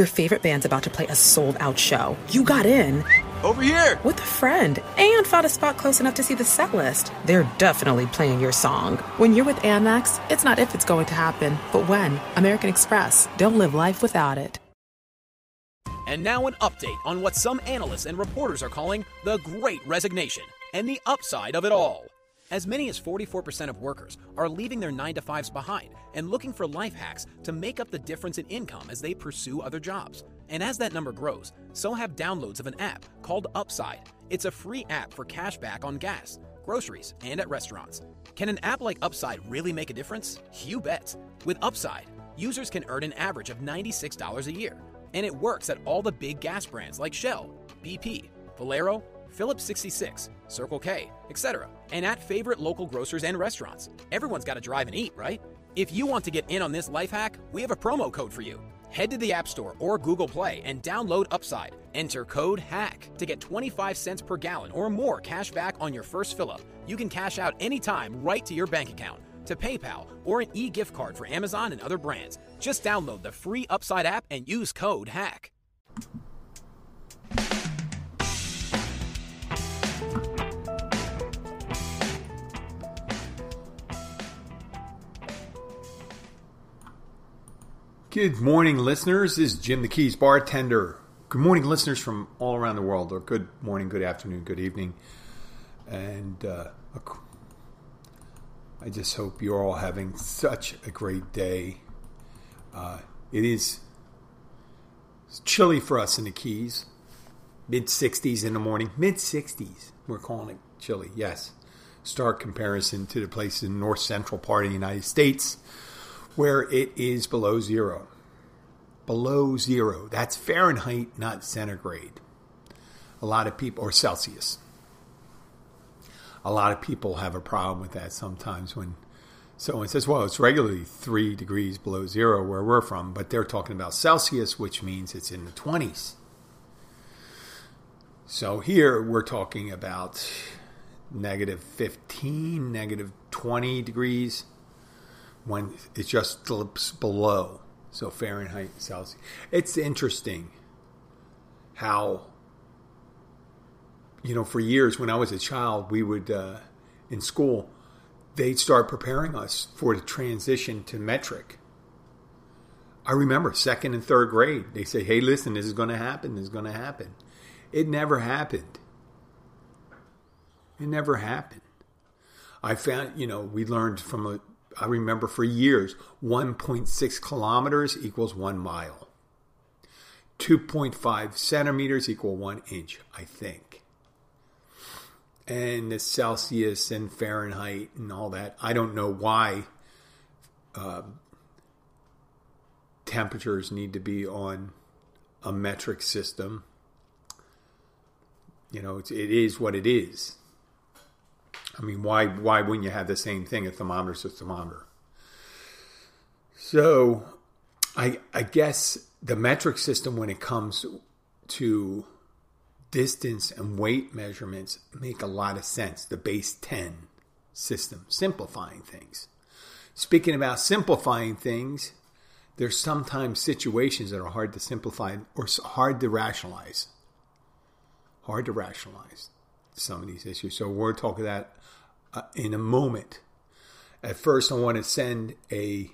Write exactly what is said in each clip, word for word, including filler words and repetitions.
Your favorite band's about to play a sold-out show. You got in. Over here! With a friend, and found a spot close enough to see the set list. They're definitely playing your song. When you're with Amex, it's not if it's going to happen, but when. American Express. Don't live life without it. And now an update on what some analysts and reporters are calling the Great Resignation and the upside of it all. As many as forty-four percent of workers are leaving their nine to fives behind and looking for life hacks to make up the difference in income as they pursue other jobs. And as that number grows, so have downloads of an app called Upside. It's a free app for cash back on gas, groceries, and at restaurants. Can an app like Upside really make a difference? You bet. With Upside, users can earn an average of ninety-six dollars a year, and it works at all the big gas brands like Shell, B P, Valero, Phillips sixty-six, Circle K, et cetera, and at favorite local grocers and restaurants. Everyone's got to drive and eat, right? If you want to get in on this life hack, we have a promo code for you. Head to the App Store or Google Play and download Upside. Enter code HACK to get twenty-five cents per gallon or more cash back on your first fill-up. You can cash out anytime right to your bank account, to PayPal, or an e-gift card for Amazon and other brands. Just download the free Upside app and use code HACK. Good morning, listeners. This is Jim the Keys Bartender. Good morning, listeners from all around the world. Or good morning, good afternoon, good evening. And uh, I just hope you're all having such a great day. Uh, it is chilly for us in the Keys. mid sixties in the morning. mid sixties. We're calling it chilly, yes. Stark comparison to the places in the north central part of the United States, where it is below zero. Below zero. That's Fahrenheit, not centigrade. A lot of people, or Celsius. A lot of people have a problem with that sometimes when someone says, well, it's regularly three degrees below zero where we're from, but they're talking about Celsius, which means it's in the twenties. So here we're talking about negative fifteen, negative twenty degrees, when it just slips below. So Fahrenheit, Celsius. It's interesting how, you know, for years when I was a child, we would, uh, in school, they'd start preparing us for the transition to metric. I remember second and third grade, they say, hey, listen, this is going to happen, this is going to happen. It never happened. It never happened. I found, you know, we learned from a I remember for years, one point six kilometers equals one mile. two point five centimeters equal one inch, I think. And the Celsius and Fahrenheit and all that. I don't know why uh, temperatures need to be on a metric system. You know, it's, it is what it is. I mean, why why wouldn't you have the same thing, a thermometer to thermometer? So I I guess the metric system, when it comes to distance and weight measurements, make a lot of sense. The base ten system, simplifying things. Speaking about simplifying things, there's sometimes situations that are hard to simplify or hard to rationalize. Hard to rationalize. Some of these issues. So we'll talk of that uh, in a moment. At first, I want to send a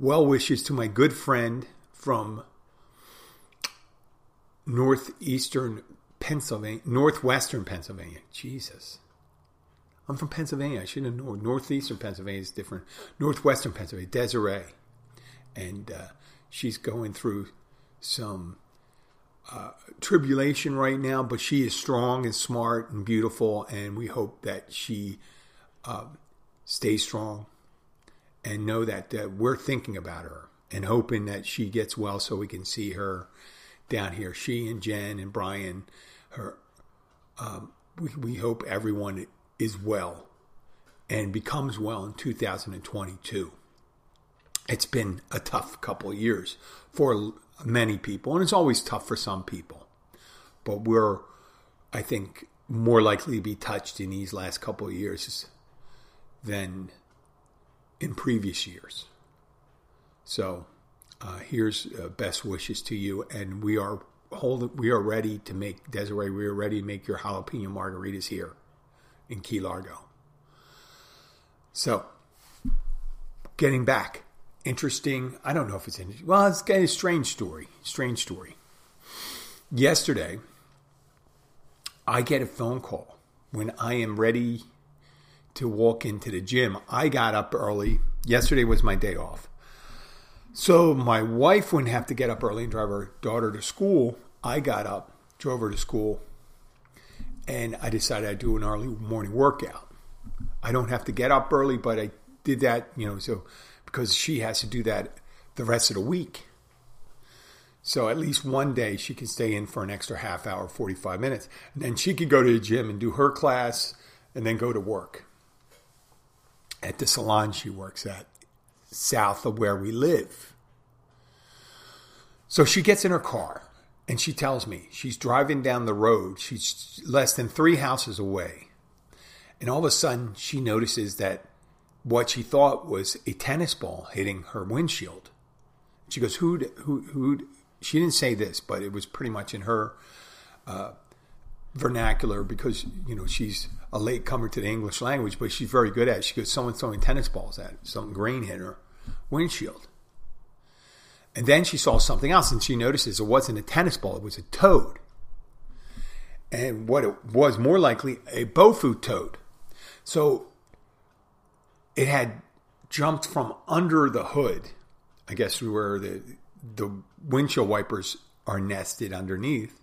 well wishes to my good friend from northeastern Pennsylvania, northwestern Pennsylvania. Jesus. I'm from Pennsylvania. I should have known. Northeastern Pennsylvania is different. Northwestern Pennsylvania, Desiree. And uh, she's going through some Uh, tribulation right now, but she is strong and smart and beautiful, and we hope that she uh, stays strong and know that, that we're thinking about her and hoping that she gets well so we can see her down here. She and Jen and Brian, her, um, we, we hope everyone is well and becomes well in two thousand twenty-two. It's been a tough couple of years for many people, and it's always tough for some people, but we're, I think, more likely to be touched in these last couple of years than in previous years. So Uh, here's uh, best wishes to you, and we are hold, we are ready to make Desiree. We are ready to make your jalapeno margaritas here in Key Largo. So, getting back, interesting. I don't know if it's interesting. Well, it's kind of a strange story. Strange story. Yesterday, I get a phone call when I am ready to walk into the gym. I got up early. Yesterday was my day off. So my wife wouldn't have to get up early and drive her daughter to school. I got up, drove her to school, and I decided I'd do an early morning workout. I don't have to get up early, but I did that, you know, so because she has to do that the rest of the week. So at least one day she can stay in for an extra half hour, forty-five minutes. And then she could go to the gym and do her class and then go to work at the salon she works at, south of where we live. So she gets in her car and she tells me she's driving down the road. She's less than three houses away. And all of a sudden she notices that what she thought was a tennis ball hitting her windshield. She goes, who, who, who, she didn't say this, but it was pretty much in her uh, vernacular because, you know, she's a late comer to the English language, but she's very good at it. She goes, someone's throwing tennis balls at it. Something green hit her windshield. And then she saw something else, and she notices it wasn't a tennis ball. It was a toad. And what it was, more likely, a Bofu toad. So it had jumped from under the hood, I guess where the, the windshield wipers are nested underneath.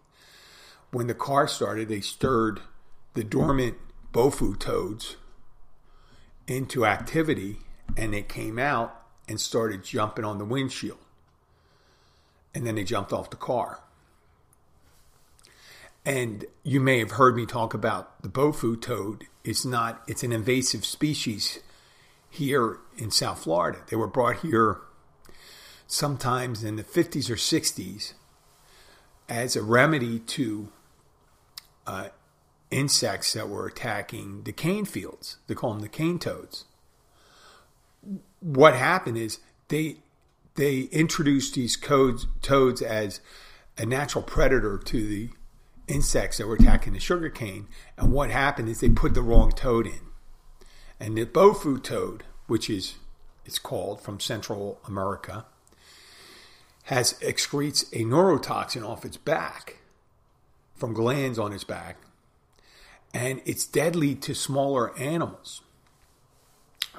When the car started, they stirred the dormant Bofu toads into activity, and they came out and started jumping on the windshield. And then they jumped off the car. And you may have heard me talk about the Bofu toad. It's not, it's an invasive species here in South Florida. They were brought here sometimes in the fifties or sixties as a remedy to uh, insects that were attacking the cane fields. They call them the cane toads. What happened is they they introduced these toads, toads as a natural predator to the insects that were attacking the sugarcane. And what happened is they put the wrong toad in. And the Bofu toad, which is it's called from Central America, has excretes a neurotoxin off its back from glands on its back, and it's deadly to smaller animals,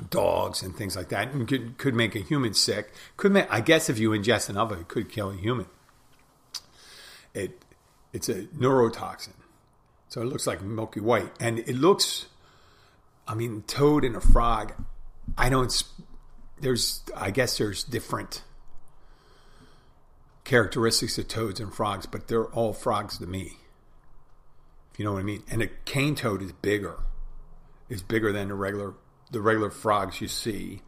dogs and things like that, and could, could make a human sick. Could make, I guess if you ingest enough of it, it could kill a human. It it's a neurotoxin, so it looks like milky white, and it looks, I mean, toad and a frog. I don't. There's, I guess, there's different characteristics of toads and frogs, but they're all frogs to me, if you know what I mean. And a cane toad is bigger, is bigger than the regular the regular frogs you see.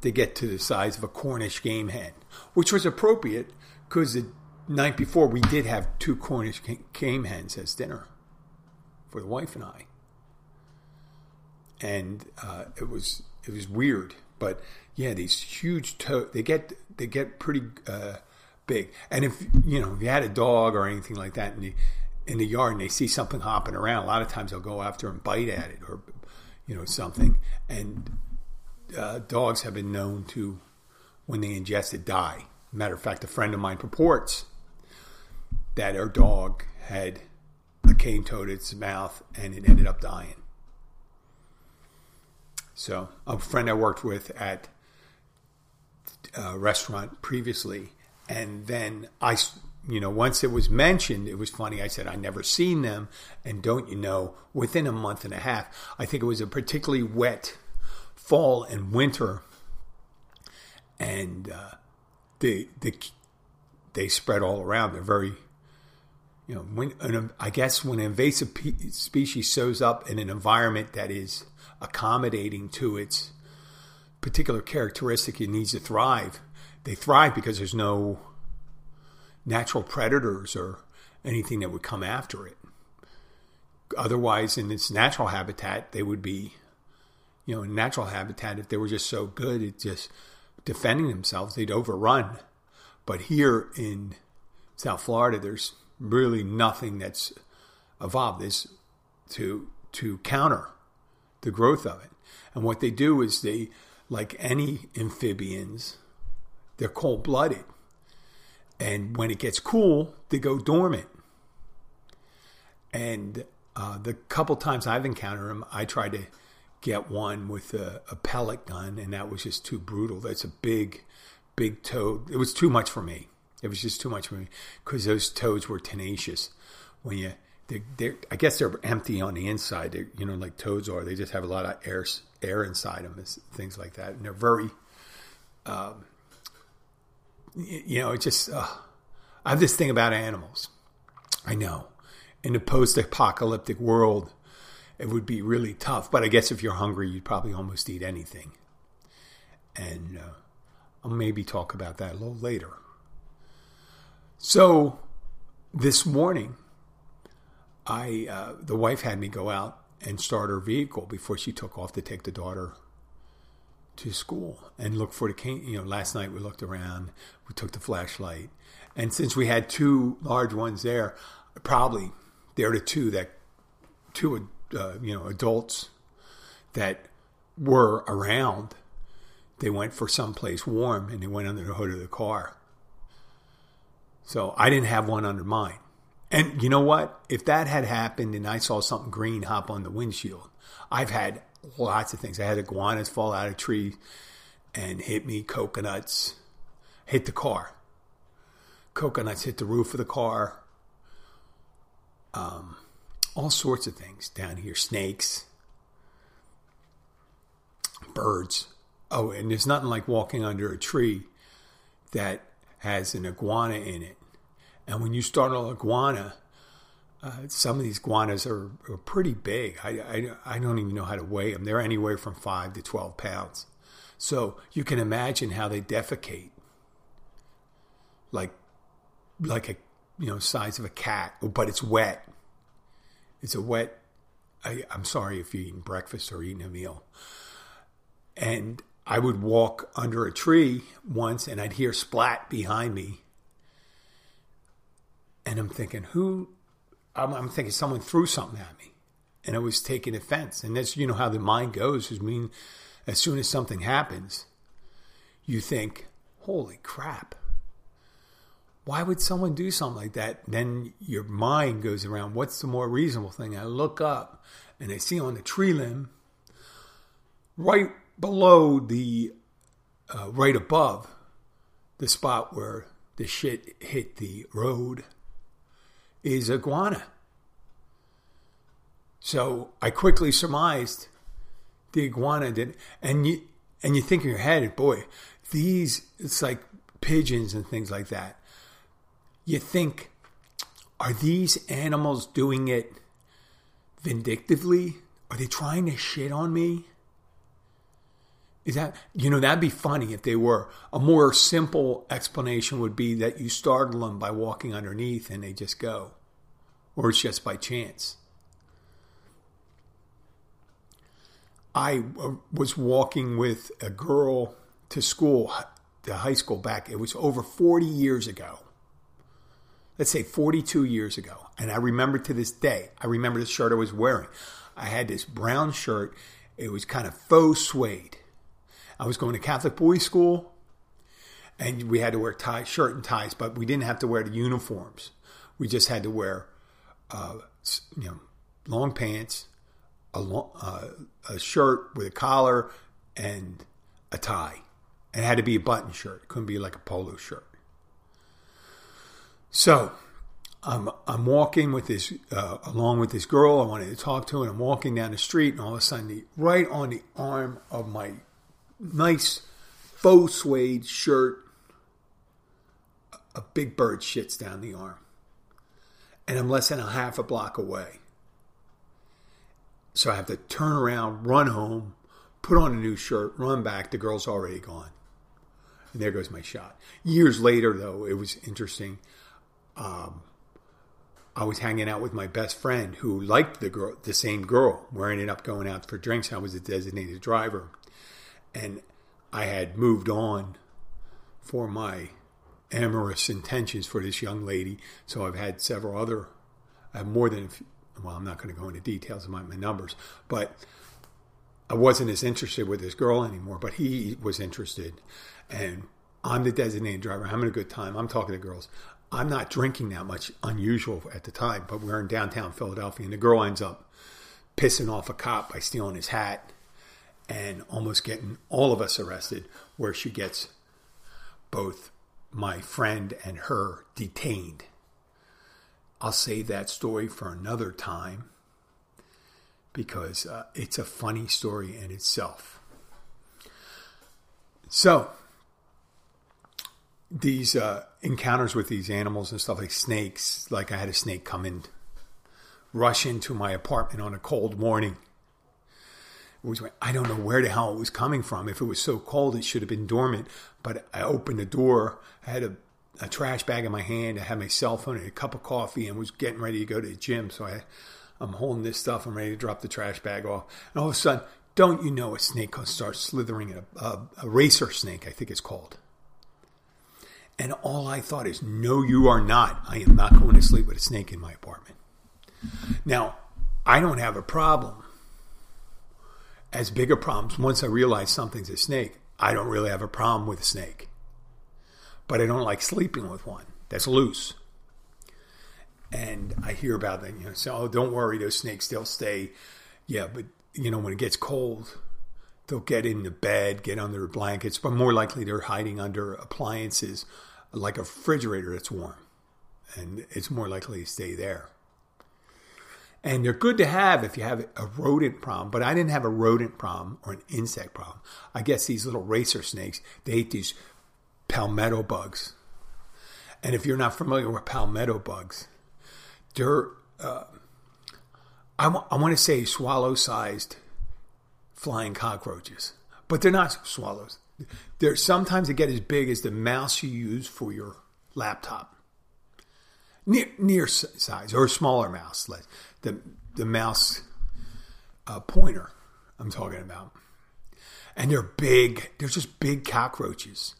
They get to the size of a Cornish game hen, which was appropriate because the night before we did have two Cornish game hens as dinner for the wife and I, and uh, it was it was weird, but yeah, these huge toads, they get they get pretty Uh, big. And if you know if you had a dog or anything like that in the in the yard and they see something hopping around, a lot of times they'll go after and bite at it, or you know something. And uh, dogs have been known to, when they ingest it, die. Matter of fact, a friend of mine purports that her dog had a cane toad in its mouth and it ended up dying. So a friend I worked with at a restaurant previously. And then I, you know, once it was mentioned, it was funny. I said, I never seen them. And don't you know, within a month and a half, I think it was a particularly wet fall and winter. And uh, they, they, they spread all around. They're very, you know, when an, I guess when an invasive species shows up in an environment that is accommodating to its particular characteristic, it needs to thrive. They thrive because there's no natural predators or anything that would come after it. Otherwise, in its natural habitat, they would be, you know, in natural habitat, if they were just so good at just defending themselves, they'd overrun But here in South Florida, there's really nothing that's evolved this to to counter the growth of it. And what they do is they, like any amphibians, they're cold-blooded. And when it gets cool, they go dormant. And uh, the couple times I've encountered them, I tried to get one with a, a pellet gun, and that was just too brutal. That's a big, big toad. It was too much for me. It was just too much for me because those toads were tenacious. When you, they're, they're, I guess they're empty on the inside. They're, you know, like toads are. They just have a lot of air, air inside them, and things like that. And they're very, um, you know, it just. Uh, I have this thing about animals. I know, in the post-apocalyptic world, it would be really tough. But I guess if you're hungry, you'd probably almost eat anything. And uh, I'll maybe talk about that a little later. So this morning, I uh, the wife had me go out and start her vehicle before she took off to take the daughter to school and look for the cane. You know, last night we looked around, we took the flashlight. And since we had two large ones there, probably there to two that two would. Uh, you know, adults that were around, they went for someplace warm and they went under the hood of the car. So I didn't have one under mine. And you know what? If that had happened and I saw something green hop on the windshield, I've had lots of things. I had iguanas fall out of trees and hit me, coconuts, hit the car. Coconuts hit the roof of the car. Um... All sorts of things down here. Snakes. Birds. Oh, and there's nothing like walking under a tree that has an iguana in it. And when you startle an iguana, uh, some of these iguanas are, are pretty big. I, I, I don't even know how to weigh them. They're anywhere from five to twelve pounds. So you can imagine how they defecate. Like, like a, you know, size of a cat. But it's wet. It's a wet, I, I'm sorry if you're eating breakfast or eating a meal. And I would walk under a tree once and I'd hear splat behind me. And I'm thinking, who, I'm, I'm thinking someone threw something at me. And I was taking offense. And that's, you know, how the mind goes. Is mean, as soon as something happens, you think, holy crap. Why would someone do something like that? Then your mind goes around, what's the more reasonable thing? I look up and I see on the tree limb, right below the, uh, right above the spot where the shit hit the road is iguana. So I quickly surmised the iguana did. And you, and you think in your head, boy, these, it's like pigeons and things like that. You think, are these animals doing it vindictively? Are they trying to shit on me? Is that, you know, that'd be funny if they were. A more simple explanation would be that you startle them by walking underneath and they just go. Or it's just by chance. I was walking with a girl to school, to high school back, it was over forty years ago. Let's say forty-two years ago. And I remember to this day, I remember the shirt I was wearing. I had this brown shirt. It was kind of faux suede. I was going to Catholic boys' school. And we had to wear tie, shirt and ties. But we didn't have to wear the uniforms. We just had to wear uh, you know, long pants, a, long, uh, a shirt with a collar, and a tie. And it had to be a button shirt. It couldn't be like a polo shirt. So um, I'm walking with this, uh, along with this girl I wanted to talk to, and I'm walking down the street, and all of a sudden, the, right on the arm of my nice faux suede shirt, a big bird shits down the arm. And I'm less than a half a block away. So I have to turn around, run home, put on a new shirt, run back. The girl's already gone. And there goes my shot. Years later, though, it was interesting. Um, I was hanging out with my best friend who liked the girl, the same girl. We ended up going out for drinks. I was a designated driver. And I had moved on for my amorous intentions for this young lady. So I've had several other, I have more than, well, I'm not going to go into details about my numbers, but I wasn't as interested with this girl anymore, but he was interested. And I'm the designated driver. I'm having a good time. I'm talking to girls. I'm not drinking that much, unusual at the time, but we're in downtown Philadelphia, and the girl ends up pissing off a cop by stealing his hat and almost getting all of us arrested, where she gets both my friend and her detained. I'll save that story for another time because uh, it's a funny story in itself. So these uh, encounters with these animals and stuff, like snakes, like I had a snake come in, rush into my apartment on a cold morning. It was, I don't know where the hell it was coming from. If it was so cold, it should have been dormant. But I opened the door. I had a, a trash bag in my hand. I had my cell phone and a cup of coffee and was getting ready to go to the gym. So I, I'm holding this stuff. I'm ready to drop the trash bag off. And all of a sudden, don't you know, a snake starts slithering, a, a, a racer snake, I think it's called. And all I thought is, no, you are not. I am not going to sleep with a snake in my apartment. Now, I don't have a problem. As big a problem, once I realize something's a snake, I don't really have a problem with a snake. But I don't like sleeping with one that's loose. And I hear about that, you know, so, oh, don't worry, those snakes, they'll stay. Yeah, but, you know, when it gets cold, they'll get in the bed, get under blankets, but more likely they're hiding under appliances, like a refrigerator that's warm, and it's more likely to stay there. And they're good to have if you have a rodent problem, but I didn't have a rodent problem or an insect problem. I guess these little racer snakes, they eat these palmetto bugs. And if you're not familiar with palmetto bugs, they're, uh, I, w- I want to say swallow-sized flying cockroaches, but they're not swallows. They're sometimes they get as big as the mouse you use for your laptop. Near, near size, or smaller mouse, the the mouse uh, pointer I'm talking about. And they're big. They're just big cockroaches.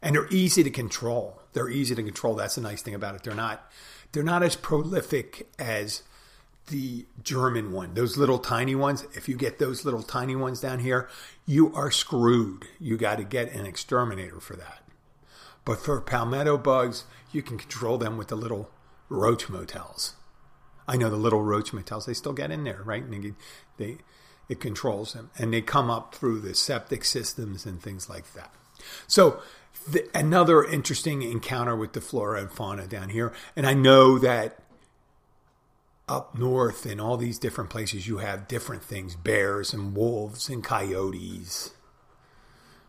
And they're easy to control. They're easy to control. That's the nice thing about it. They're not, they're not as prolific as the German one. Those little tiny ones, if you get those little tiny ones down here, you are screwed. You got to get an exterminator for that. But for palmetto bugs, you can control them with the little roach motels. I know the little roach motels, they still get in there, right? And they, they, it controls them. And they come up through the septic systems and things like that. So the, another interesting encounter with the flora and fauna down here. And I know that up north in all these different places, you have different things. Bears and wolves and coyotes,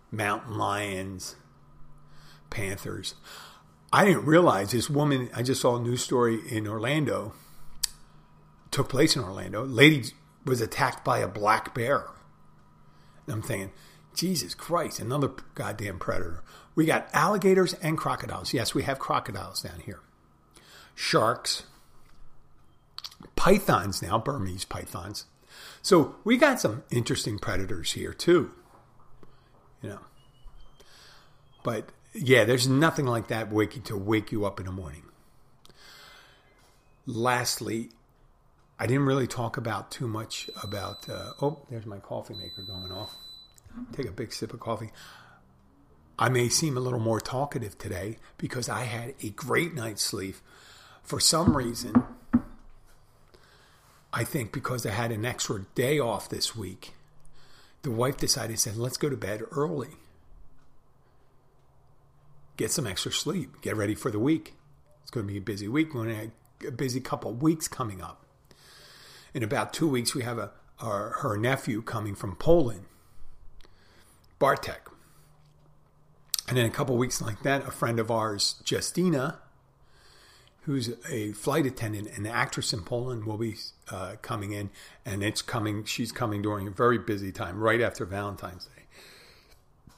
mountain lions, panthers. I didn't realize this woman, I just saw a news story in Orlando, took place in Orlando. Lady was attacked by a black bear. And I'm thinking, Jesus Christ, another goddamn predator. We got alligators and crocodiles. Yes, we have crocodiles down here. Sharks. Pythons now, Burmese pythons. So we got some interesting predators here too. You know. But yeah, there's nothing like that waking to wake you up in the morning. Lastly, I didn't really talk about too much about, uh, oh, there's my coffee maker going off. Take a big sip of coffee. I may seem a little more talkative today because I had a great night's sleep. For some reason, I think because I had an extra day off this week, the wife decided to say, let's go to bed early. Get some extra sleep. Get ready for the week. It's going to be a busy week. We're going to have a busy couple of weeks coming up. In about two weeks, we have a our, her nephew coming from Poland, Bartek. And in a couple of weeks like that, a friend of ours, Justina, who's a flight attendant and actress in Poland, will be uh, coming in. And it's coming. She's coming during a very busy time, right after Valentine's Day.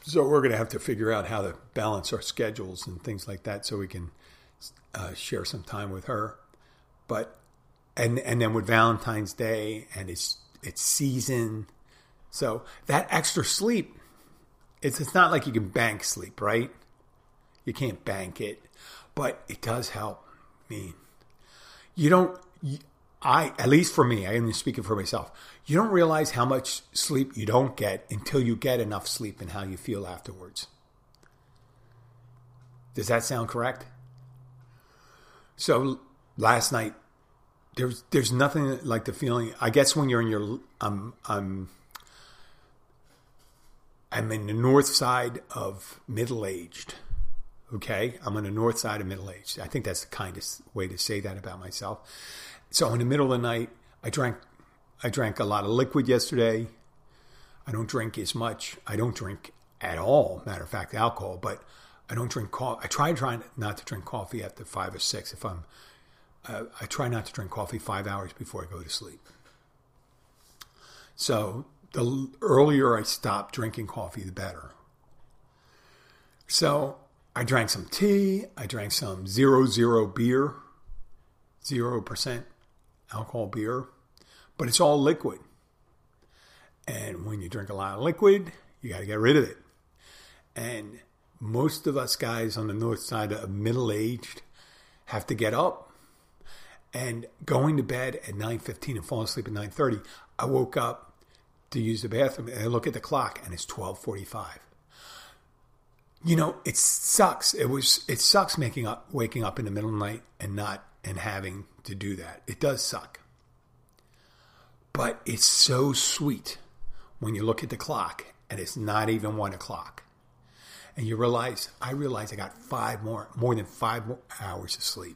So we're going to have to figure out how to balance our schedules and things like that so we can uh, share some time with her. But, and and then with Valentine's Day and it's it's season. So that extra sleep, it's it's not like you can bank sleep, right? You can't bank it, but it does help. I mean, you don't, I, at least for me, I am speaking for myself, you don't realize how much sleep you don't get until you get enough sleep and how you feel afterwards. Does that sound correct? So last night, there's there's nothing like the feeling, I guess, when you're in your, um, um, I'm in the north side of middle-aged, okay? I'm on the north side of middle-aged. I think that's the kindest way to say that about myself. So in the middle of the night, I drank I drank a lot of liquid yesterday. I don't drink as much. I don't drink at all, matter of fact, alcohol, but I don't drink coffee. I try trying not to drink coffee after five or six. If I'm, uh, I try not to drink coffee five hours before I go to sleep. So the earlier I stop drinking coffee, the better. So I drank some tea. I drank some zero zero beer, zero percent alcohol beer, but it's all liquid. And when you drink a lot of liquid, you got to get rid of it. And most of us guys on the north side of middle-aged have to get up, and going to bed at nine fifteen and falling asleep at nine thirty. I woke up to use the bathroom and I look at the clock and it's twelve forty-five. You know, it sucks. It was it sucks making up waking up in the middle of the night and not and having to do that. It does suck. But it's so sweet when you look at the clock and it's not even one o'clock. And you realize, I realize I got five more, more than five more hours of sleep.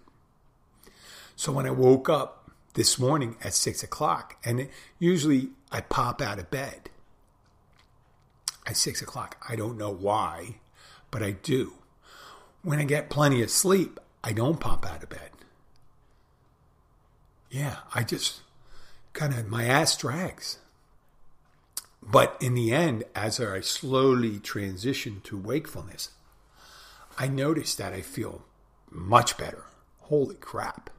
So when I woke up this morning at six o'clock, and it, usually I pop out of bed at six o'clock. I don't know why, but I do. When I get plenty of sleep, I don't pop out of bed. Yeah, I just kind of, my ass drags. But in the end, as I slowly transition to wakefulness, I notice that I feel much better. Holy crap.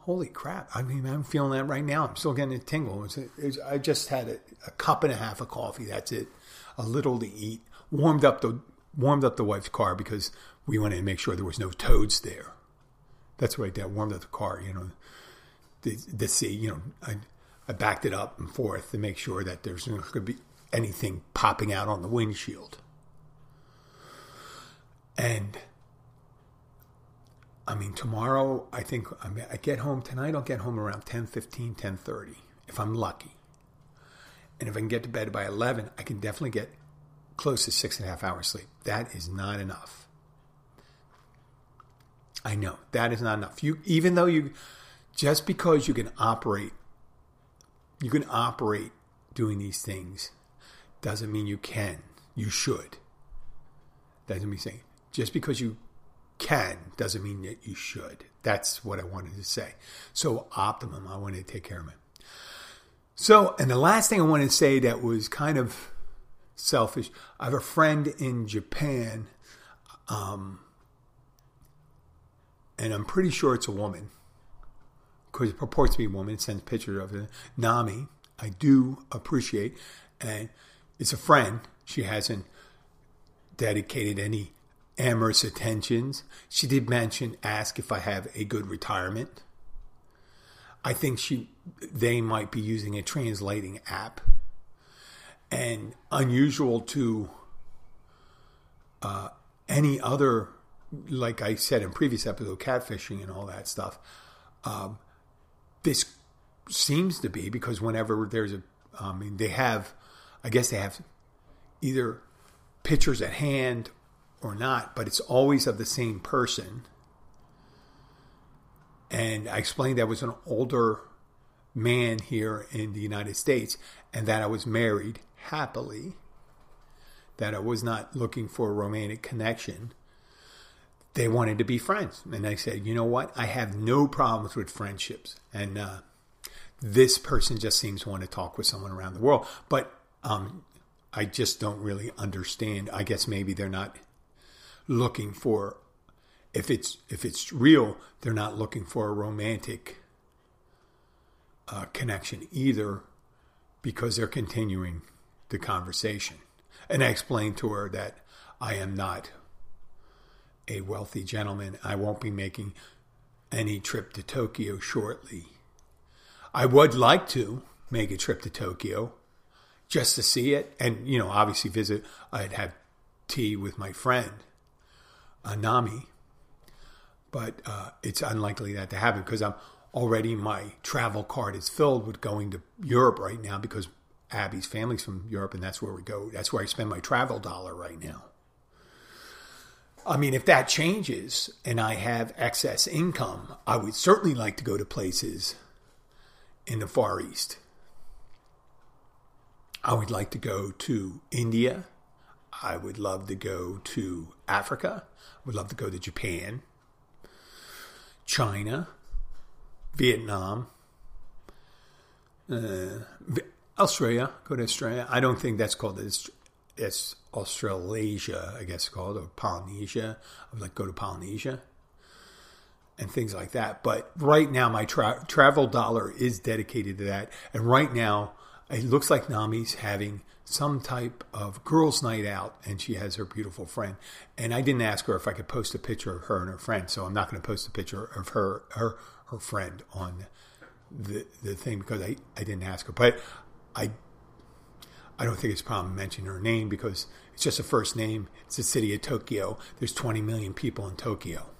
Holy crap. I mean, I'm feeling that right now. I'm still getting a tingle. It's, it's, I just had a, a cup and a half of coffee. That's it. A little to eat. Warmed up the warmed up the wife's car because we wanted to make sure there was no toads there. That's right there. Warmed up the car, you know, to, to see, you know, I, I backed it up and forth to make sure that there's not going to be anything popping out on the windshield. And, I mean, tomorrow, I think, I, mean, I get home tonight, I'll get home around ten fifteen, ten thirty, if I'm lucky. And if I can get to bed by eleven, I can definitely get close to six and a half hours sleep. That is not enough. I know, that is not enough. You, even though you, just because you can operate You can operate doing these things doesn't mean you can. You should. Doesn't mean saying just because you can doesn't mean that you should. That's what I wanted to say. So optimum, I wanted to take care of it. So, and the last thing I wanted to say that was kind of selfish. I have a friend in Japan, um, and I'm pretty sure it's a woman, because it purports to be a woman, it sends pictures of it. Nami, I do appreciate, and it's a friend. She hasn't dedicated any amorous attentions. She did mention, ask if I have a good retirement. I think she, they might be using a translating app, and unusual to uh, any other, like I said in previous episode, catfishing and all that stuff. Um, This seems to be because whenever there's a, I mean, they have, I guess they have either pictures at hand or not, but it's always of the same person. And I explained that I was an older man here in the United States and that I was married happily, that I was not looking for a romantic connection. They wanted to be friends. And I said, you know what? I have no problems with friendships. And uh, this person just seems to want to talk with someone around the world. But um, I just don't really understand. I guess maybe they're not looking for, if it's if it's real, they're not looking for a romantic uh, connection either, because they're continuing the conversation. And I explained to her that I am not a wealthy gentleman. I won't be making any trip to Tokyo shortly. I would like to make a trip to Tokyo just to see it and, you know, obviously visit. I'd have tea with my friend, Anami, but uh, it's unlikely that to happen because I'm already, my travel card is filled with going to Europe right now because Abby's family's from Europe and that's where we go. That's where I spend my travel dollar right now. I mean, if that changes and I have excess income, I would certainly like to go to places in the Far East. I would like to go to India. I would love to go to Africa. I would love to go to Japan, China, Vietnam, uh, Australia. Go to Australia. I don't think that's called it. It's Australasia, I guess it's called, or Polynesia. I would like to go to Polynesia and things like that. But right now, my tra- travel dollar is dedicated to that. And right now, it looks like Nami's having some type of girls' night out, and she has her beautiful friend. And I didn't ask her if I could post a picture of her and her friend, so I'm not going to post a picture of her her, her friend on the the thing because I, I didn't ask her. But I I don't think it's a problem mentioning her name because it's just a first name. It's the city of Tokyo. There's twenty million people in Tokyo.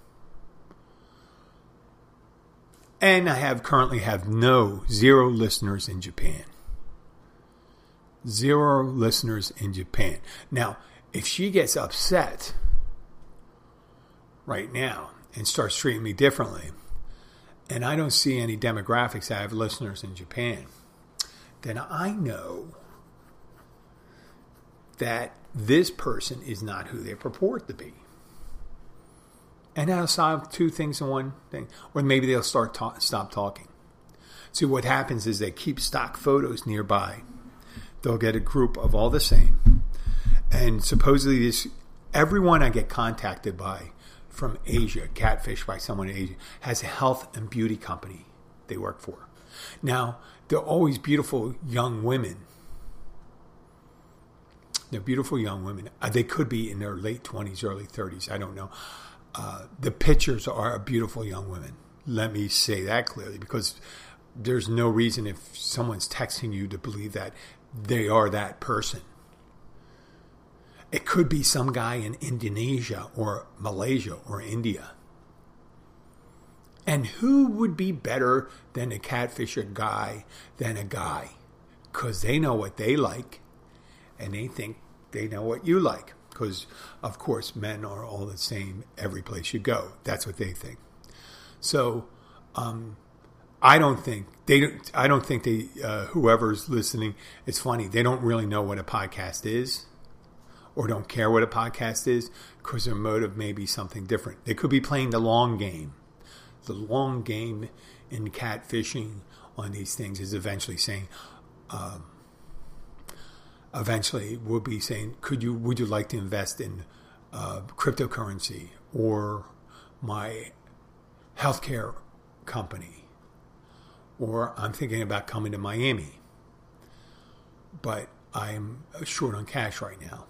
And I have currently have no, zero listeners in Japan. Zero listeners in Japan. Now, if she gets upset right now and starts treating me differently, and I don't see any demographics that have listeners in Japan, then I know that this person is not who they purport to be. And that'll solve two things in one thing. Or maybe they'll start ta- stop talking. See, what happens is they keep stock photos nearby. They'll get a group of all the same. And supposedly this, everyone I get contacted by from Asia, catfished by someone in Asia, has a health and beauty company they work for. Now, they're always beautiful young women. They're beautiful young women. They could be in their late twenties, early thirties. I don't know. Uh, the pictures are of beautiful young women. Let me say that clearly because there's no reason if someone's texting you to believe that they are that person. It could be some guy in Indonesia or Malaysia or India. And who would be better than a catfisher guy than a guy? Because they know what they like. And they think they know what you like. Because, of course, men are all the same every place you go. That's what they think. So, um, I don't think they. Don't, I don't think they. Uh, whoever's listening, it's funny. They don't really know what a podcast is, or don't care what a podcast is, because their motive may be something different. They could be playing the long game. The long game in catfishing on these things is eventually saying. Um, Eventually, we'll be saying, "Could you? Would you like to invest in uh, cryptocurrency or my healthcare company?" Or I'm thinking about coming to Miami, but I'm short on cash right now.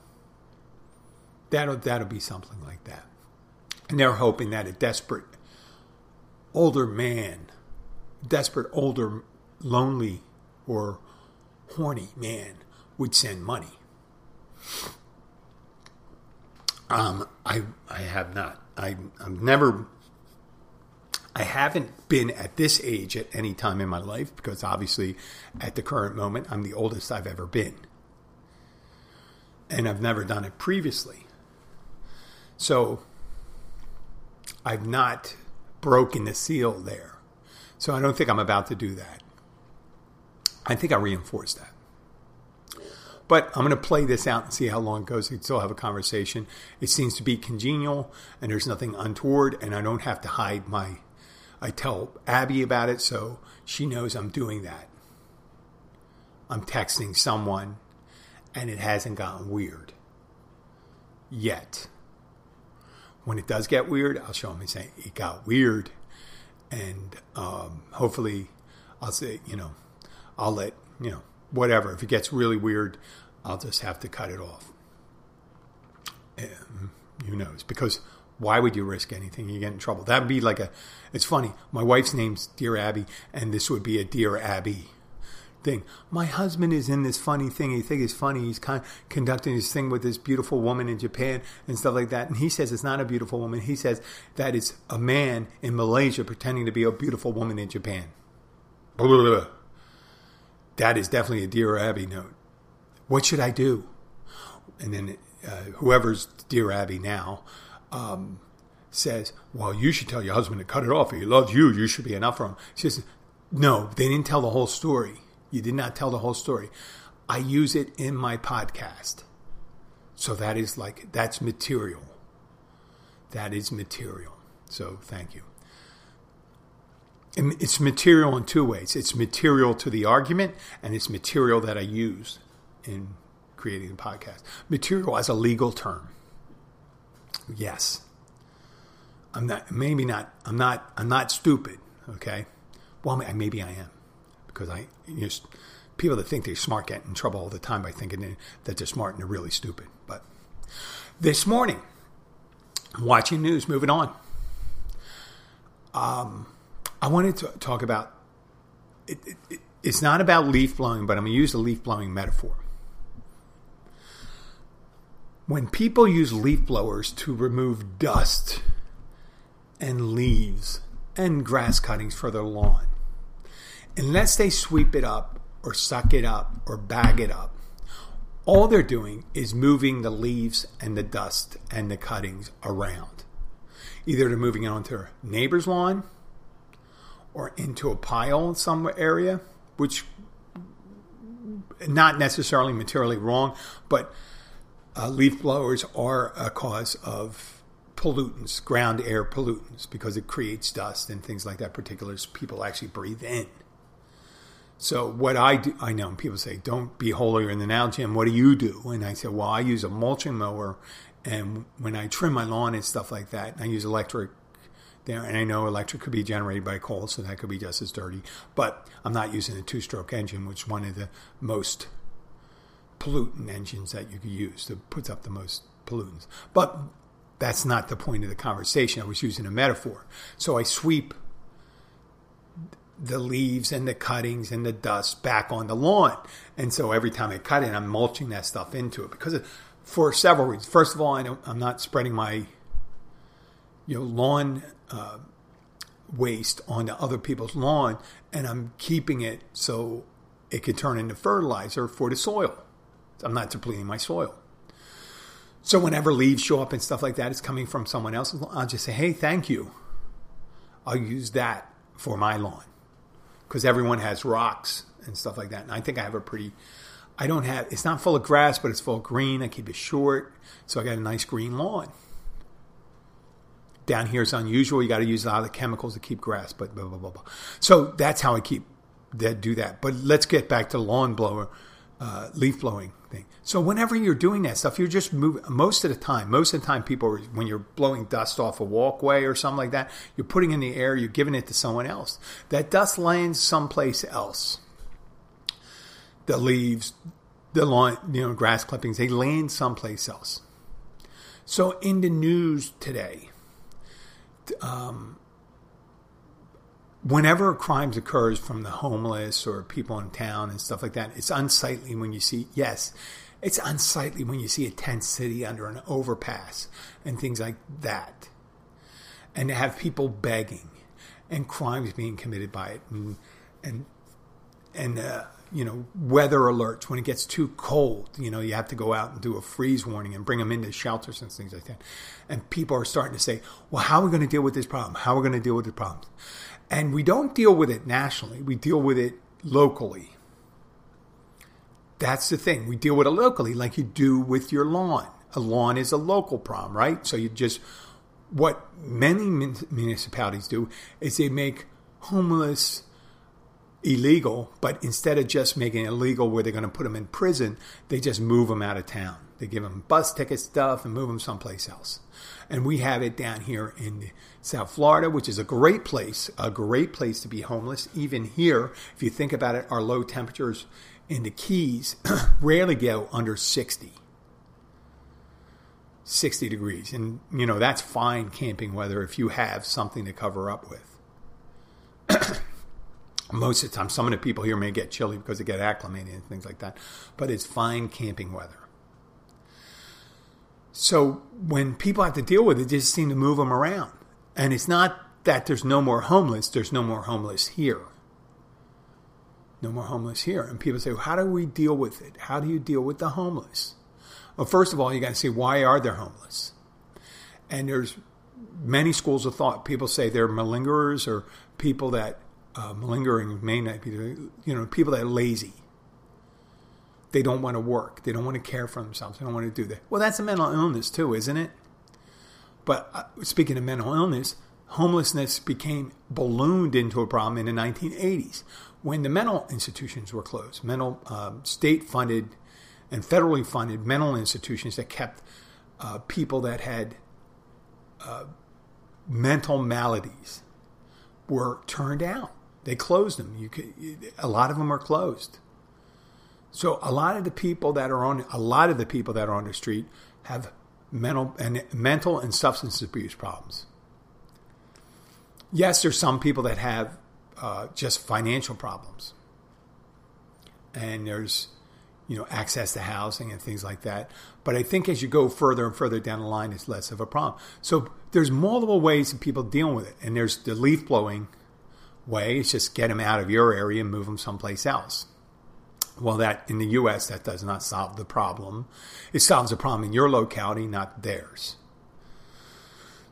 That'll that'll be something like that, and they're hoping that a desperate older man, desperate older lonely or horny man would send money. Um, I I have not. I, I've never. I haven't been at this age at any time in my life because obviously, at the current moment, I'm the oldest I've ever been, and I've never done it previously. So I've not broken the seal there. So I don't think I'm about to do that. I think I reinforced that. But I'm going to play this out and see how long it goes. We can still have a conversation. It seems to be congenial, and there's nothing untoward, and I don't have to hide my... I tell Abby about it, so she knows I'm doing that. I'm texting someone, and it hasn't gotten weird. Yet. When it does get weird, I'll show them and say, it got weird. And um, hopefully, I'll say, you know, I'll let, you know, whatever. If it gets really weird, I'll just have to cut it off. And who knows? Because Why would you risk anything? You get in trouble. That would be like a, it's funny, my wife's name's Dear Abby, and this would be a Dear Abby thing. My husband is in this funny thing. He thinks it's funny. He's con- conducting his thing with this beautiful woman in Japan and stuff like that. And he says it's not a beautiful woman. He says that it's a man in Malaysia pretending to be a beautiful woman in Japan. Blah, blah, blah. That is definitely a Dear Abby note. What should I do? And then uh, whoever's Dear Abby now um, says, well, you should tell your husband to cut it off. He loves you. You should be enough for him. She says, no, they didn't tell the whole story. You did not tell the whole story. I use it in my podcast. So that is like, that's material. That is material. So thank you. And it's material in two ways. It's material to the argument, and it's material that I use in creating the podcast. Material as a legal term. Yes. I'm not, maybe not, I'm not, I'm not stupid. Okay. Well, maybe I am. Because I, you know, people that think they're smart get in trouble all the time by thinking that they're smart and they're really stupid. But this morning, watching news, moving on, um, I wanted to talk about, it, it, it, it's not about leaf blowing, but I'm going to use the leaf blowing metaphor. When people use leaf blowers to remove dust and leaves and grass cuttings for their lawn, unless they sweep it up or suck it up or bag it up, all they're doing is moving the leaves and the dust and the cuttings around. Either they're moving it onto their neighbor's lawn or into a pile somewhere area, which not necessarily materially wrong, but uh, leaf blowers are a cause of pollutants, ground air pollutants, because it creates dust and things like that, particularly people actually breathe in. So what I do, I know people say, don't be holier than thou, Jim. What do you do? And I say, well, I use a mulching mower, and when I trim my lawn and stuff like that, I use electric there. And I know electric could be generated by coal, so that could be just as dirty. But I'm not using a two-stroke engine, which is one of the most pollutant engines that you could use that puts up the most pollutants. But that's not the point of the conversation. I was using a metaphor. So I sweep the leaves and the cuttings and the dust back on the lawn. And so every time I cut it, I'm mulching that stuff into it because of, for several reasons. First of all, I don't, I'm not spreading my you know, lawn uh, waste onto other people's lawn, and I'm keeping it so it can turn into fertilizer for the soil. I'm not depleting my soil. So whenever leaves show up and stuff like that, it's coming from someone else. I'll just say, hey, thank you. I'll use that for my lawn because everyone has rocks and stuff like that. And I think I have a pretty, I don't have, it's not full of grass, but it's full of green. I keep it short. So I got a nice green lawn. Down here is unusual. You got to use a lot of chemicals to keep grass, but blah, blah, blah, blah. So that's how I keep that, do that. But let's get back to lawn blower, uh, leaf blowing. Thing. So whenever you're doing that stuff, you're just moving. Most of the time, most of the time, people, when you're blowing dust off a walkway or something like that, you're putting it in the air, you're giving it to someone else. That dust lands someplace else. The leaves, the lawn, you know, grass clippings, they land someplace else. So in the news today, um, whenever crimes occurs from the homeless or people in town and stuff like that, it's unsightly when you see, yes, it's unsightly when you see a tent city under an overpass and things like that. And to have people begging and crimes being committed by it and, and, and uh, you know, weather alerts when it gets too cold, you know, you have to go out and do a freeze warning and bring them into shelters and things like that. And people are starting to say, well, how are we going to deal with this problem? How are we going to deal with the problems? And we don't deal with it nationally. We deal with it locally. That's the thing. We deal with it locally like you do with your lawn. A lawn is a local problem, right? So you just, what many municipalities do is they make homeless illegal, but instead of just making it legal where they're going to put them in prison, they just move them out of town. They give them bus ticket stuff and move them someplace else. And we have it down here in South Florida, which is a great place, a great place to be homeless. Even here, if you think about it, our low temperatures in the Keys rarely go under sixty. sixty degrees. And, you know, that's fine camping weather if you have something to cover up with. Most of the time, some of the people here may get chilly because they get acclimated and things like that. But it's fine camping weather. So when people have to deal with it, they just seem to move them around. And it's not that there's no more homeless. There's no more homeless here. No more homeless here. And people say, well, how do we deal with it? How do you deal with the homeless? Well, first of all, you got to see, why are there homeless? And there's many schools of thought. People say they're malingerers, or people that, uh, malingering may not be, you know, people that are lazy. They don't want to work. They don't want to care for themselves. They don't want to do that. Well, that's a mental illness too, isn't it? But uh, speaking of mental illness, homelessness became ballooned into a problem in the nineteen eighties when the mental institutions were closed. Mental uh, state-funded and federally funded mental institutions that kept uh, people that had uh, mental maladies were turned out. They closed them. You could, a lot of them are closed. So a lot of the people that are on a lot of the people that are on the street have mental and mental and substance abuse problems. Yes, there's some people that have uh, just financial problems, and there's, you know, access to housing and things like that. But I think as you go further and further down the line, it's less of a problem. So there's multiple ways that people deal with it, and there's the leaf blowing way. It's just get them out of your area and move them someplace else. Well, that in the U S, that does not solve the problem. It solves the problem in your locality, not theirs.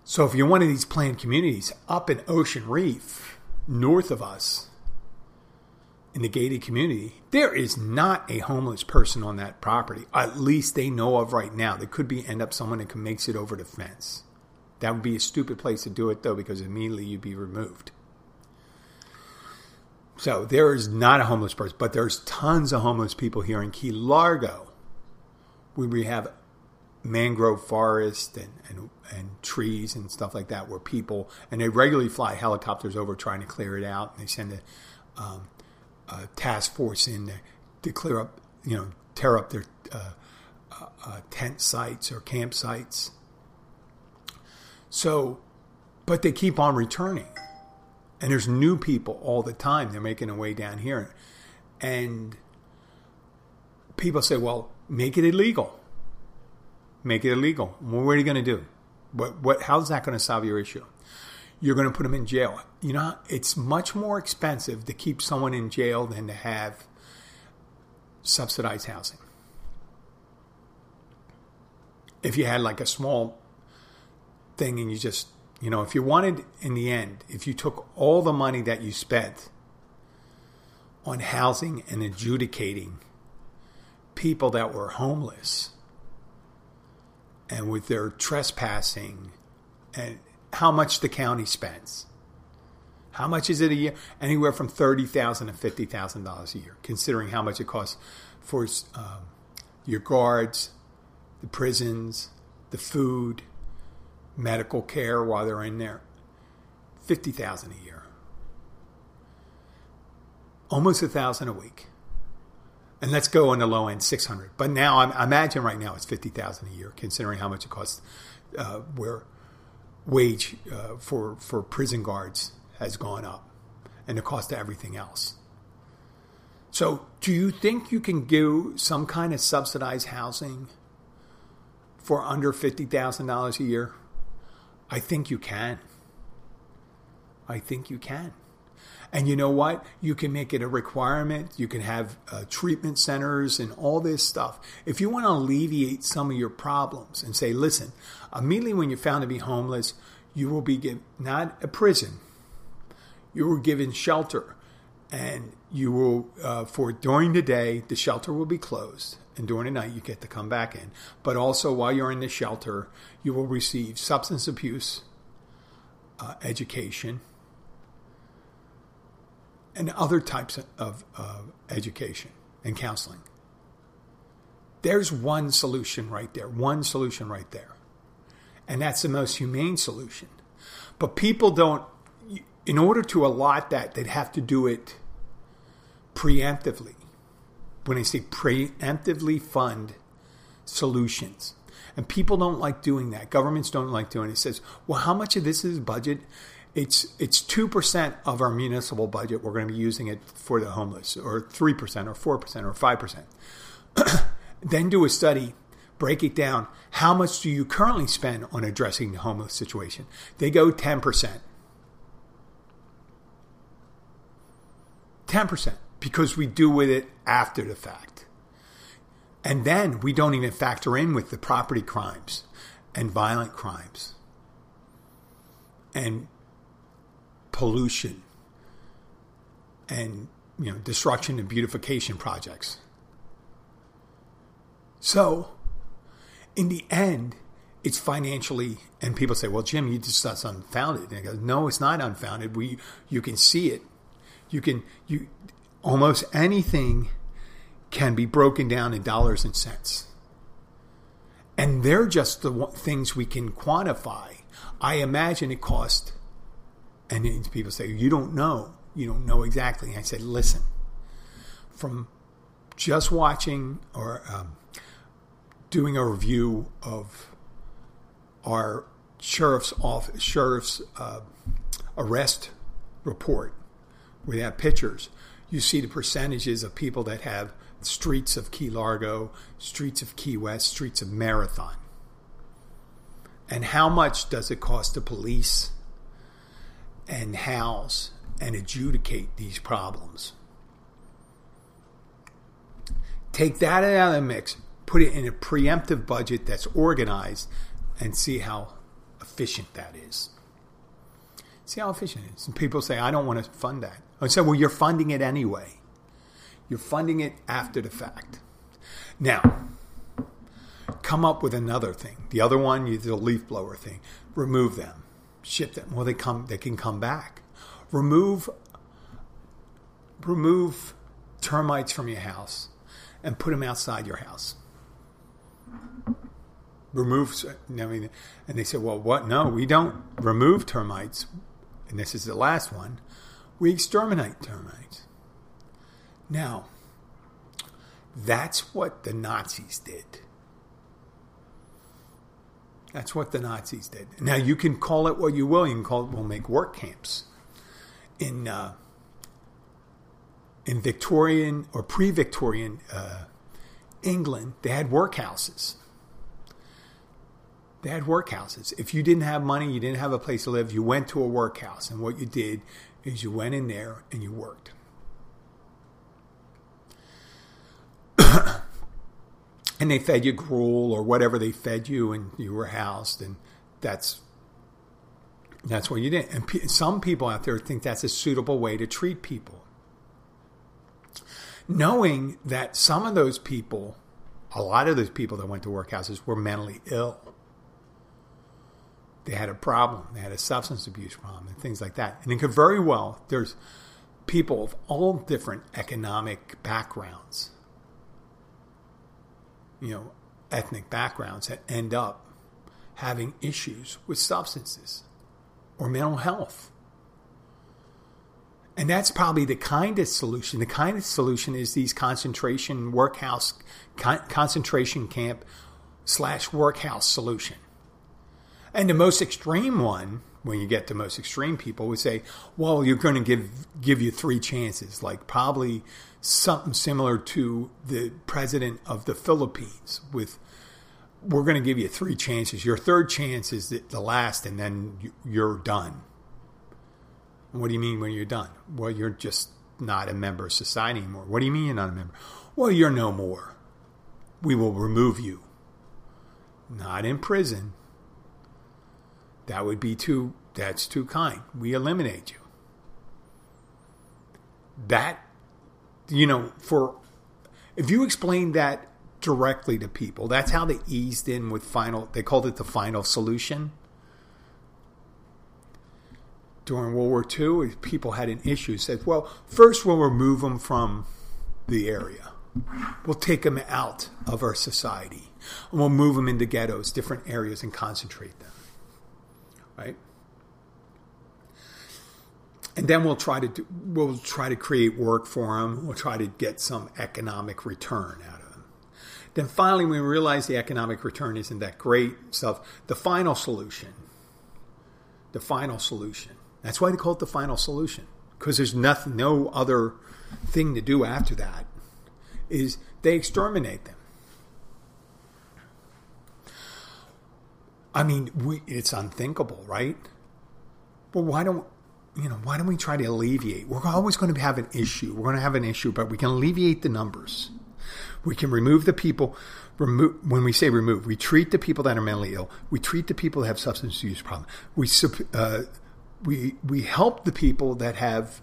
So if you're one of these planned communities up in Ocean Reef, north of us, in the gated community, there is not a homeless person on that property. At least they know of right now. There could be end up someone that makes it over the fence. That would be a stupid place to do it, though, because immediately you'd be removed. So there is not a homeless person, but there's tons of homeless people here in Key Largo, where we have mangrove forest and, and and trees and stuff like that, where people, and they regularly fly helicopters over trying to clear it out, and they send a, um, a task force in to, to clear up, you know, tear up their uh, uh, tent sites or campsites. So, but they keep on returning. And there's new people all the time. They're making their way down here. And people say, well, make it illegal. Make it illegal. Well, what are you going to do? What, what, how's that going to solve your issue? You're going to put them in jail. You know, it's much more expensive to keep someone in jail than to have subsidized housing. If you had like a small thing and you just, you know, if you wanted, in the end, if you took all the money that you spent on housing and adjudicating people that were homeless and with their trespassing, and how much the county spends, how much is it a year? Anywhere from thirty thousand dollars to fifty thousand dollars a year, considering how much it costs for um, your guards, the prisons, the food, medical care while they're in there. fifty thousand dollars a year. Almost one thousand dollars a week. And let's go on the low end, six hundred dollars. But now, I imagine right now it's fifty thousand dollars a year, considering how much it costs, uh, where wage uh, for, for prison guards has gone up, and the cost of everything else. So do you think you can do some kind of subsidized housing for under fifty thousand dollars a year? I think you can. I think you can. And you know what? You can make it a requirement. You can have uh, treatment centers and all this stuff. If you want to alleviate some of your problems and say, listen, immediately when you're found to be homeless, you will be given not a prison. You will be given shelter. And you will, uh, for during the day, the shelter will be closed. And during the night, you get to come back in. But also, while you're in the shelter, you will receive substance abuse, uh, education, and other types of uh, education and counseling. There's one solution right there. One solution right there. And that's the most humane solution. But people don't, in order to allot that, they'd have to do it preemptively. When I say preemptively fund solutions. And people don't like doing that. Governments don't like doing it. It says, well, how much of this is budget? It's it's two percent of our municipal budget. We're going to be using it for the homeless, or three percent or four percent or five percent. Then do a study. Break it down. How much do you currently spend on addressing the homeless situation? They go ten percent. ten percent, because we do with it after the fact. And then we don't even factor in with the property crimes and violent crimes and pollution and, you know, destruction and beautification projects. So in the end, it's financially, and people say, well, Jim, you just, that's unfounded. And I go, no, it's not unfounded. We, you can see it. You can, you, almost anything can be broken down in dollars and cents. And they're just the things we can quantify. I imagine it cost, and people say, you don't know. You don't know exactly. And I say, listen, from just watching or, um, doing a review of our sheriff's office, sheriff's uh, arrest report where they have pictures, you see the percentages of people that have streets of Key Largo, streets of Key West, streets of Marathon. And how much does it cost to police and house and adjudicate these problems? Take that out of the mix. Put it in a preemptive budget that's organized and see how efficient that is. See how efficient it is. And people say, I don't want to fund that. I say, well, you're funding it anyway. You're funding it after the fact. Now, come up with another thing. The other one, you the leaf blower thing. Remove them. Ship them. Well, they come. They can come back. Remove, remove termites from your house and put them outside your house. Remove, I mean, and they said, well, what? No, we don't remove termites. And this is the last one. We exterminate termites. Now, that's what the Nazis did. That's what the Nazis did. Now, you can call it what you will. You can call it, we'll make work camps. In uh, in Victorian or pre-Victorian uh, England, they had workhouses. They had workhouses. If you didn't have money, you didn't have a place to live, you went to a workhouse. And what you did is you went in there and you worked. And they fed you gruel or whatever they fed you, and you were housed. And that's that's what you did. And p- some people out there think that's a suitable way to treat people. Knowing that some of those people, a lot of those people that went to workhouses were mentally ill. They had a problem. They had a substance abuse problem and things like that. And it could very well, there's people of all different economic backgrounds, you know, ethnic backgrounds that end up having issues with substances or mental health. And that's probably the kindest solution. The kindest solution is these concentration workhouse, con- concentration camp slash workhouse solution. And the most extreme one, when you get to most extreme people, would say, well, you're going to give give you three chances, like probably something similar to the president of the Philippines with, we're going to give you three chances. Your third chance is the last, and then you're done. And what do you mean when you're done? Well, you're just not a member of society anymore. What do you mean you're not a member? Well, you're no more. We will remove you. Not in prison. That would be too, that's too kind. We eliminate you. That, you know, for, if you explain that directly to people, that's how they eased in with final, they called it the final solution. During World War Two, if people had an issue, said, well, first we'll remove them from the area. We'll take them out of our society. And we'll move them into ghettos, different areas, and concentrate them. Right, and then we'll try to do, we'll try to create work for them. We'll try to get some economic return out of them. Then finally, we realize the economic return isn't that great stuff. The final solution. The final solution. That's why they call it the final solution. Because there's nothing, no other thing to do after that. Is they exterminate them. I mean, we, it's unthinkable, right? But why don't, you know, why don't we try to alleviate? We're always going to have an issue. We're going to have an issue, but we can alleviate the numbers. We can remove the people. Remove, when we say remove, we treat the people that are mentally ill. We treat the people that have substance use problems. We uh, we we help the people that have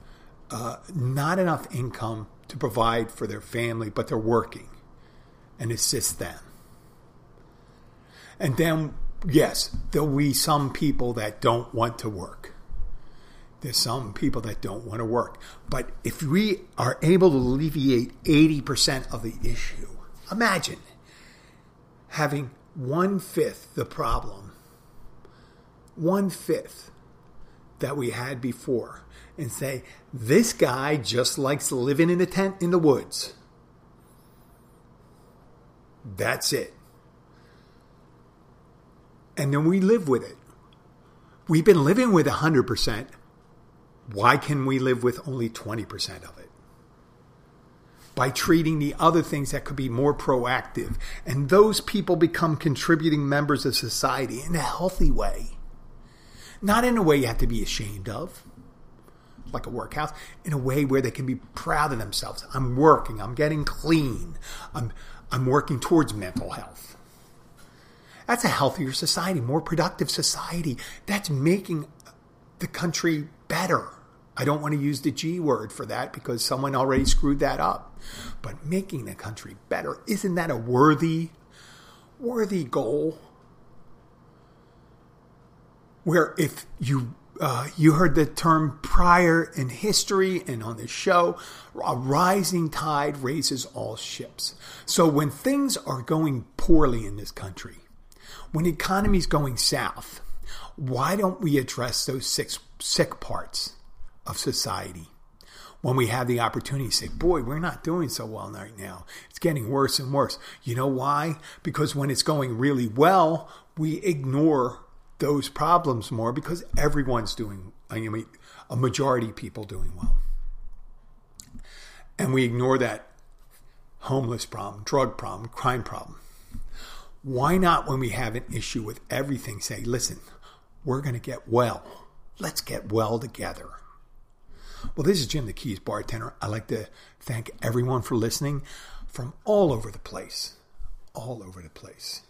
uh, not enough income to provide for their family, but they're working, and assist them. And then, yes, there'll be some people that don't want to work. There's some people that don't want to work. But if we are able to alleviate eighty percent of the issue, imagine having one-fifth the problem, one-fifth that we had before, and say, this guy just likes living in a tent in the woods. That's it. And then we live with it. We've been living with one hundred percent. Why can we live with only twenty percent of it? By treating the other things that could be more proactive. And those people become contributing members of society in a healthy way. Not in a way you have to be ashamed of, like a workhouse. In a way where they can be proud of themselves. I'm working. I'm getting clean. I'm, I'm working towards mental health. That's a healthier society, more productive society. That's making the country better. I don't want to use the G word for that because someone already screwed that up. But making the country better, isn't that a worthy, worthy goal? Where if you, uh, you heard the term prior in history and on this show, a rising tide raises all ships. So when things are going poorly in this country, when the economy's going south, why don't we address those six sick parts of society when we have the opportunity to say, boy, we're not doing so well right now. It's getting worse and worse. You know why? Because when it's going really well, we ignore those problems more because everyone's doing, I mean, a majority of people doing well. And we ignore that homeless problem, drug problem, crime problem. Why not, when we have an issue with everything, say, listen, we're going to get well. Let's get well together. Well, this is Jim the Keys Bartender. I'd like to thank everyone for listening from all over the place, all over the place,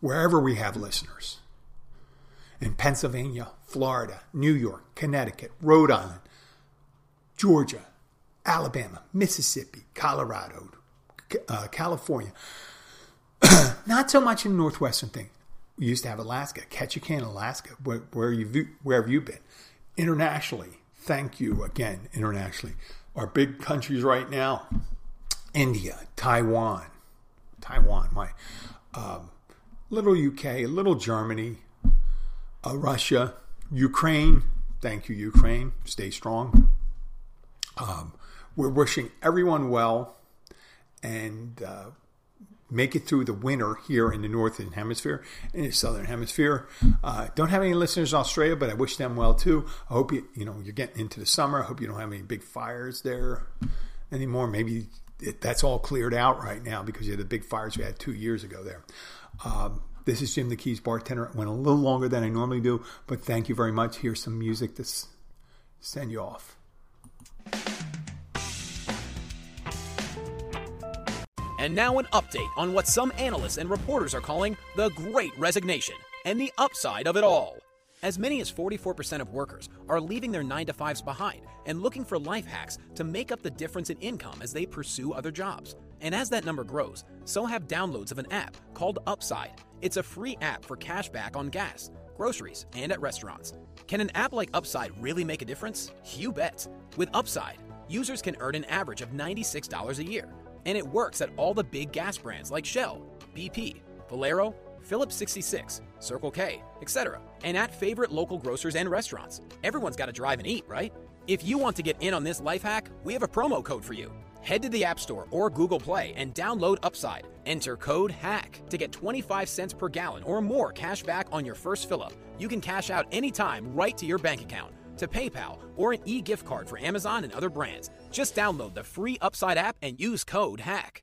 wherever we have listeners. In Pennsylvania, Florida, New York, Connecticut, Rhode Island, Georgia, Alabama, Mississippi, Colorado, uh, California. Not so much in northwestern thing. We used to have Alaska, Ketchikan, Alaska. Where, where you where have you been? Internationally, thank you again. Internationally, our big countries right now: India, Taiwan, Taiwan, my um, little U K, little Germany, uh, Russia, Ukraine. Thank you, Ukraine. Stay strong. Um, we're wishing everyone well, and. Uh, Make it through the winter here in the Northern Hemisphere, in the Southern Hemisphere. Uh, don't have any listeners in Australia, but I wish them well too. I hope you, you know, you're getting into the summer. I hope you don't have any big fires there anymore. Maybe it, that's all cleared out right now because you had the big fires we had two years ago there. Um, this is Jim the Keys Bartender. It went a little longer than I normally do, but thank you very much. Here's some music to send you off. And now an update on what some analysts and reporters are calling the Great Resignation and the upside of it all. As many as forty-four percent of workers are leaving their nine to fives behind and looking for life hacks to make up the difference in income as they pursue other jobs. And as that number grows, so have downloads of an app called Upside. It's a free app for cash back on gas, groceries, and at restaurants. Can an app like Upside really make a difference? You bet. With Upside, users can earn an average of ninety-six dollars a year. And it works at all the big gas brands like Shell, B P, Valero, Phillips sixty-six, Circle K, et cetera, and at favorite local grocers and restaurants. Everyone's got to drive and eat, right? If you want to get in on this life hack, we have a promo code for you. Head to the App Store or Google Play and download Upside. Enter code HACK to get twenty-five cents per gallon or more cash back on your first fill-up. You can cash out anytime right to your bank account, to PayPal, or an e-gift card for Amazon and other brands. Just download the free Upside app and use code HACK.